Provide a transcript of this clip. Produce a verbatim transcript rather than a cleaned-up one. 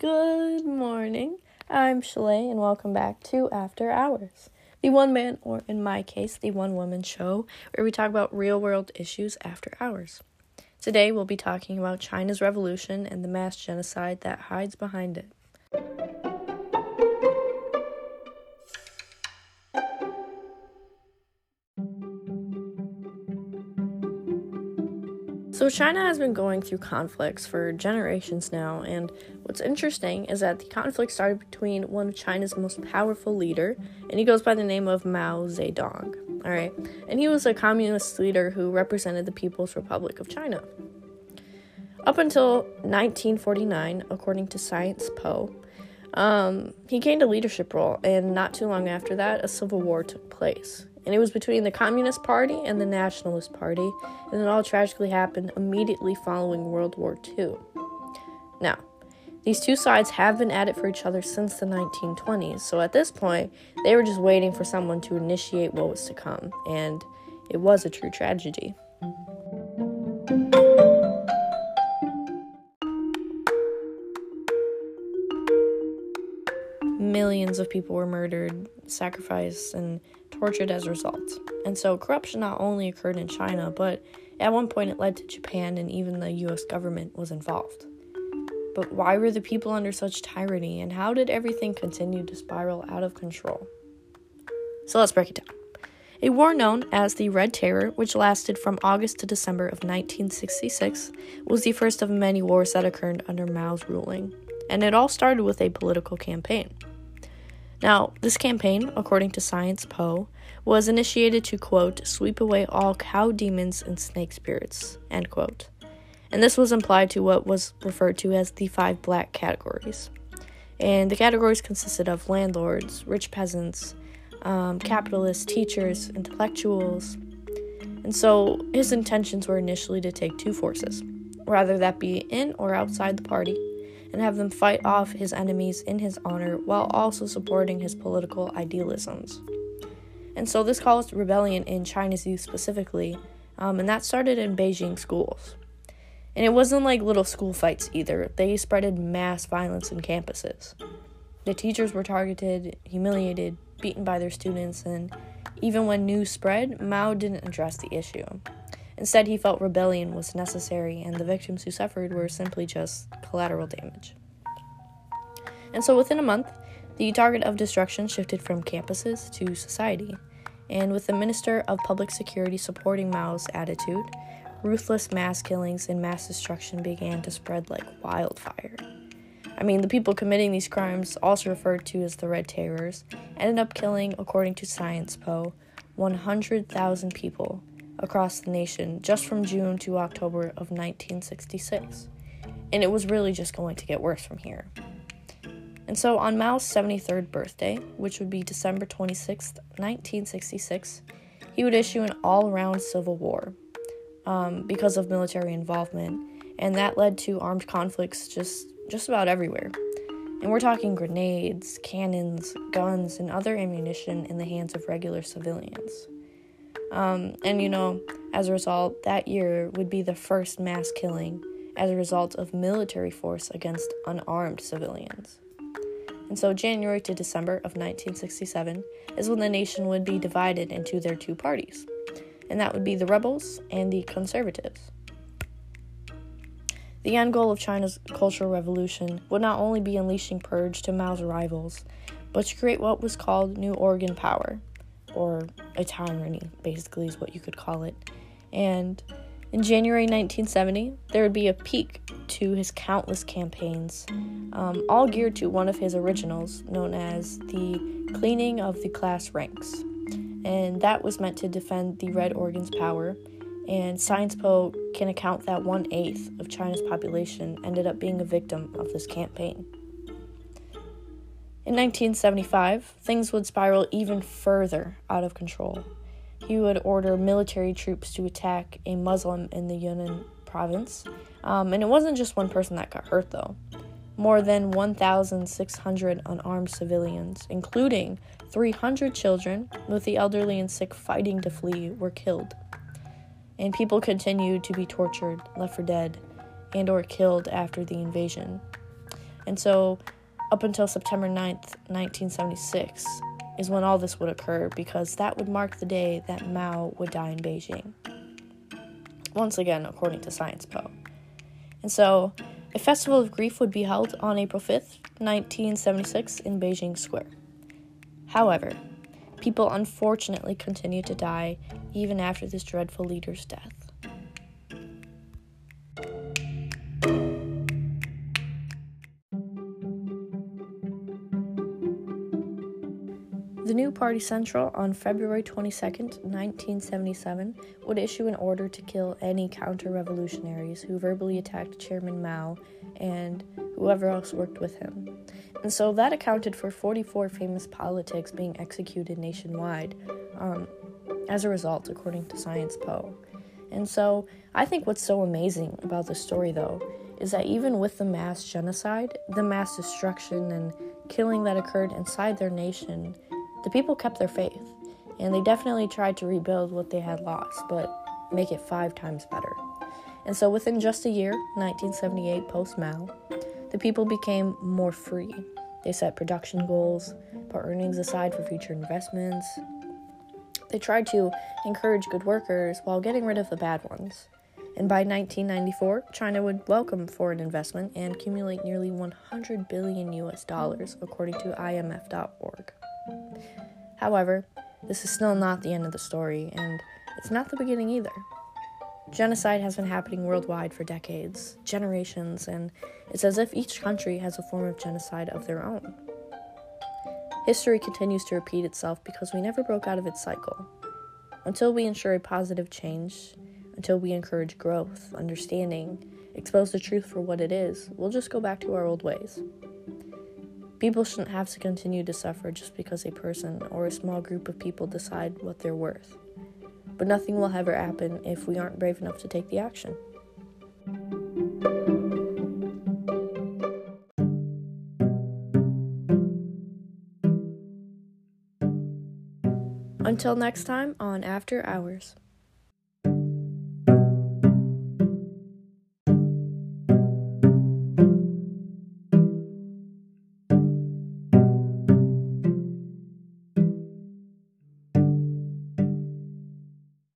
Good morning, I'm Shalai, and welcome back to After Hours, the one-man, or in my case, the one-woman show, where we talk about real-world issues after hours. Today, we'll be talking about China's revolution and the mass genocide that hides behind it. So China has been going through conflicts for generations now, and what's interesting is that the conflict started between one of China's most powerful leader, and he goes by the name of Mao Zedong, all right? And he was a communist leader who represented the People's Republic of China. Up until nineteen forty-nine, according to Sciences Po, um, he gained a leadership role, and not too long after that, a civil war took place. And it was between the Communist Party and the Nationalist Party, and it all tragically happened immediately following World War Two. Now, these two sides have been at it for each other since the nineteen twenties, so at this point, they were just waiting for someone to initiate what was to come, and it was a true tragedy. Millions of people were murdered, sacrificed, and tortured as a result. And so corruption not only occurred in China, but at one point it led to Japan, and even the U S government was involved. But why were the people under such tyranny, and how did everything continue to spiral out of control? So let's break it down. A war known as the Red Terror, which lasted from August to December of nineteen sixty-six, was the first of many wars that occurred under Mao's ruling. And it all started with a political campaign. Now, this campaign, according to Sciences Po, was initiated to, quote, sweep away all cow demons and snake spirits, end quote. And this was implied to what was referred to as the five black categories. And the categories consisted of landlords, rich peasants, um, capitalists, teachers, intellectuals. And so his intentions were initially to take two forces, whether that be in or outside the party, and have them fight off his enemies in his honor while also supporting his political idealisms. And so this caused rebellion in China's youth specifically, um, and that started in Beijing schools. And it wasn't like little school fights either. They spreaded mass violence in campuses. The teachers were targeted, humiliated, beaten by their students, and even when news spread, Mao didn't address the issue. Instead, he felt rebellion was necessary, and the victims who suffered were simply just collateral damage. And so within a month, the target of destruction shifted from campuses to society, and with the Minister of Public Security supporting Mao's attitude, ruthless mass killings and mass destruction began to spread like wildfire. I mean, the people committing these crimes, also referred to as the Red Terrors, ended up killing, according to Sciences Po, one hundred thousand people across the nation just from June to October of nineteen sixty-six, and it was really just going to get worse from here. And so on Mao's seventy-third birthday, which would be December twenty-sixth, nineteen sixty-six, he would issue an all-around civil war um, because of military involvement, and that led to armed conflicts just, just about everywhere. And we're talking grenades, cannons, guns, and other ammunition in the hands of regular civilians. Um, and, you know, as a result, that year would be the first mass killing as a result of military force against unarmed civilians. And so January to December of nineteen sixty-seven is when the nation would be divided into their two parties, and that would be the rebels and the conservatives. The end goal of China's Cultural Revolution would not only be unleashing purge to Mao's rivals, but to create what was called New Organ Power, or a tyranny, basically, is what you could call it. And in January nineteen seventy, there would be a peak to his countless campaigns, um, all geared to one of his originals, known as the Cleaning of the Class Ranks. And that was meant to defend the Red Organ's power, and Sciences Po can account that one-eighth of China's population ended up being a victim of this campaign. In nineteen seventy-five, things would spiral even further out of control. He would order military troops to attack a Muslim in the Yunnan province. Um, and it wasn't just one person that got hurt, though. More than one thousand six hundred unarmed civilians, including three hundred children, with the elderly and sick fighting to flee, were killed. And people continued to be tortured, left for dead, and or killed after the invasion. And so up until September ninth, nineteen seventy-six is when all this would occur, because that would mark the day that Mao would die in Beijing. Once again, according to Sciences Po. And so a festival of grief would be held on April fifth, nineteen seventy-six in Beijing Square. However, people unfortunately continued to die even after this dreadful leader's death. The new Party Central on February twenty-second, nineteen seventy-seven would issue an order to kill any counter-revolutionaries who verbally attacked Chairman Mao and whoever else worked with him. And so that accounted for forty-four famous politics being executed nationwide, um, as a result, according to Sciences Po. And so I think what's so amazing about this story, though, is that even with the mass genocide, the mass destruction and killing that occurred inside their nation, the people kept their faith, and they definitely tried to rebuild what they had lost, but make it five times better. And so within just a year, nineteen seventy-eight post-Mao, the people became more free. They set production goals, put earnings aside for future investments. They tried to encourage good workers while getting rid of the bad ones. And by nineteen ninety-four, China would welcome foreign investment and accumulate nearly one hundred billion U S dollars, according to I M F dot org. However, this is still not the end of the story, and it's not the beginning either. Genocide has been happening worldwide for decades, generations, and it's as if each country has a form of genocide of their own. History continues to repeat itself because we never broke out of its cycle. Until we ensure a positive change, until we encourage growth, understanding, expose the truth for what it is, we'll just go back to our old ways. People shouldn't have to continue to suffer just because a person or a small group of people decide what they're worth. But nothing will ever happen if we aren't brave enough to take the action. Until next time on After Hours.